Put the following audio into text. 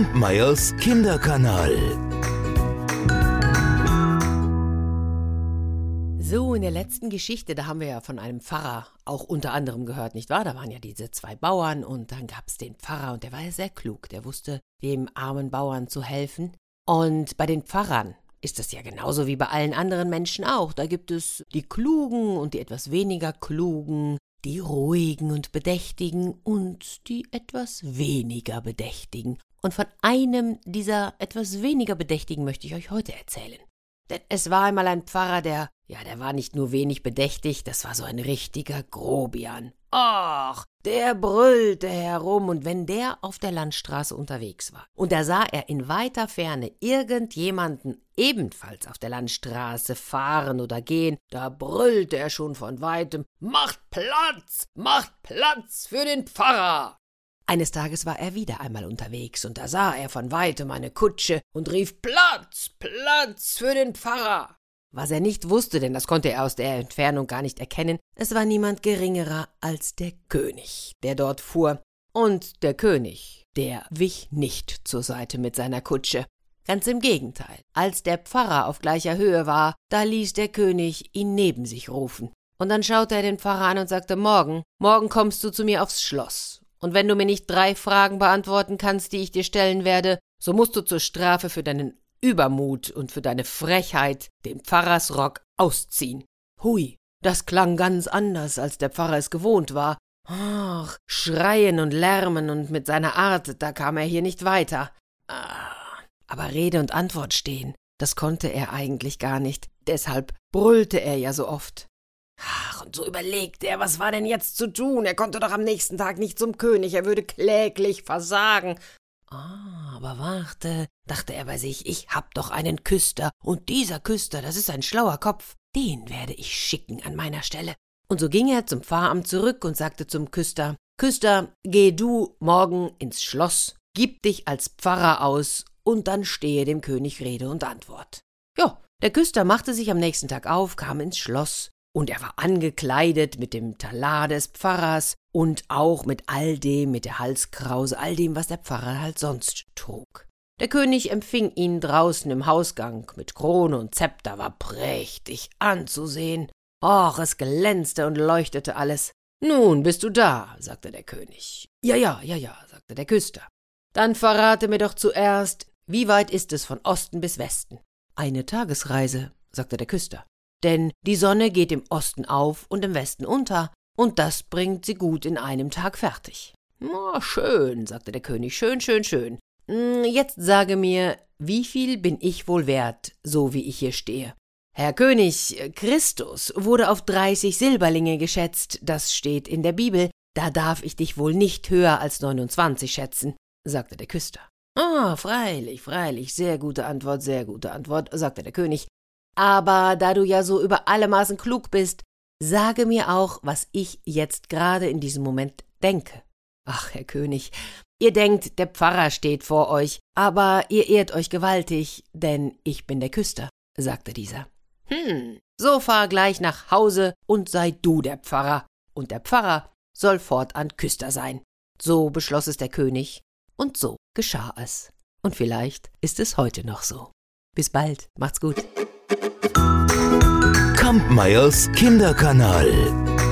Kampmeiers Kinderkanal. So, in der letzten Geschichte, da haben wir ja von einem Pfarrer auch unter anderem gehört, nicht wahr? Da waren ja diese zwei Bauern und dann gab es den Pfarrer und der war ja sehr klug. Der wusste, dem armen Bauern zu helfen. Und bei den Pfarrern ist das ja genauso wie bei allen anderen Menschen auch. Da gibt es die Klugen und die etwas weniger Klugen, die Ruhigen und Bedächtigen und die etwas weniger Bedächtigen. Und von einem dieser etwas weniger Bedächtigen möchte ich euch heute erzählen. Denn es war einmal ein Pfarrer, der war nicht nur wenig bedächtig, das war so ein richtiger Grobian. Ach, der brüllte herum und wenn der auf der Landstraße unterwegs war und da sah er in weiter Ferne irgendjemanden ebenfalls auf der Landstraße fahren oder gehen, da brüllte er schon von Weitem, macht Platz für den Pfarrer! Eines Tages war er wieder einmal unterwegs und da sah er von Weitem eine Kutsche und rief Platz für den Pfarrer. Was er nicht wusste, denn das konnte er aus der Entfernung gar nicht erkennen, es war niemand geringerer als der König, der dort fuhr. Und der König, der wich nicht zur Seite mit seiner Kutsche. Ganz im Gegenteil, als der Pfarrer auf gleicher Höhe war, da ließ der König ihn neben sich rufen. Und dann schaute er den Pfarrer an und sagte, morgen kommst du zu mir aufs Schloss. Und wenn du mir nicht 3 Fragen beantworten kannst, die ich dir stellen werde, so musst du zur Strafe für deinen Übermut und für deine Frechheit den Pfarrersrock ausziehen. Hui, das klang ganz anders, als der Pfarrer es gewohnt war. Ach, schreien und lärmen und mit seiner Art, da kam er hier nicht weiter. Aber Rede und Antwort stehen, das konnte er eigentlich gar nicht. Deshalb brüllte er ja so oft. Ach, und so überlegte er, was war denn jetzt zu tun? Er konnte doch am nächsten Tag nicht zum König, er würde kläglich versagen. Aber warte, dachte er bei sich, ich hab doch einen Küster, und dieser Küster, das ist ein schlauer Kopf, den werde ich schicken an meiner Stelle. Und so ging er zum Pfarramt zurück und sagte zum Küster, Küster, geh du morgen ins Schloss, gib dich als Pfarrer aus, und dann stehe dem König Rede und Antwort. Ja, der Küster machte sich am nächsten Tag auf, kam ins Schloss. Und er war angekleidet mit dem Talar des Pfarrers und auch mit all dem, mit der Halskrause, all dem, was der Pfarrer halt sonst trug. Der König empfing ihn draußen im Hausgang mit Krone und Zepter, war prächtig anzusehen. Och, es glänzte und leuchtete alles. Nun bist du da, sagte der König. Ja, sagte der Küster. Dann verrate mir doch zuerst, wie weit ist es von Osten bis Westen? 1 Tagesreise, sagte der Küster. Denn die Sonne geht im Osten auf und im Westen unter, und das bringt sie gut in einem Tag fertig. Oh, schön, sagte der König, schön. Jetzt sage mir, wie viel bin ich wohl wert, so wie ich hier stehe? Herr König, Christus wurde auf 30 Silberlinge geschätzt, das steht in der Bibel, da darf ich dich wohl nicht höher als 29 schätzen, sagte der Küster. Ah, freilich, sehr gute Antwort, sagte der König. Aber da du ja so über alle Maßen klug bist, sage mir auch, was ich jetzt gerade in diesem Moment denke. Ach, Herr König, ihr denkt, der Pfarrer steht vor euch, aber ihr irrt euch gewaltig, denn ich bin der Küster, sagte dieser. So fahr gleich nach Hause und sei du der Pfarrer, und der Pfarrer soll fortan Küster sein. So beschloss es der König, und so geschah es. Und vielleicht ist es heute noch so. Bis bald, macht's gut. Kampmeiers Kinderkanal.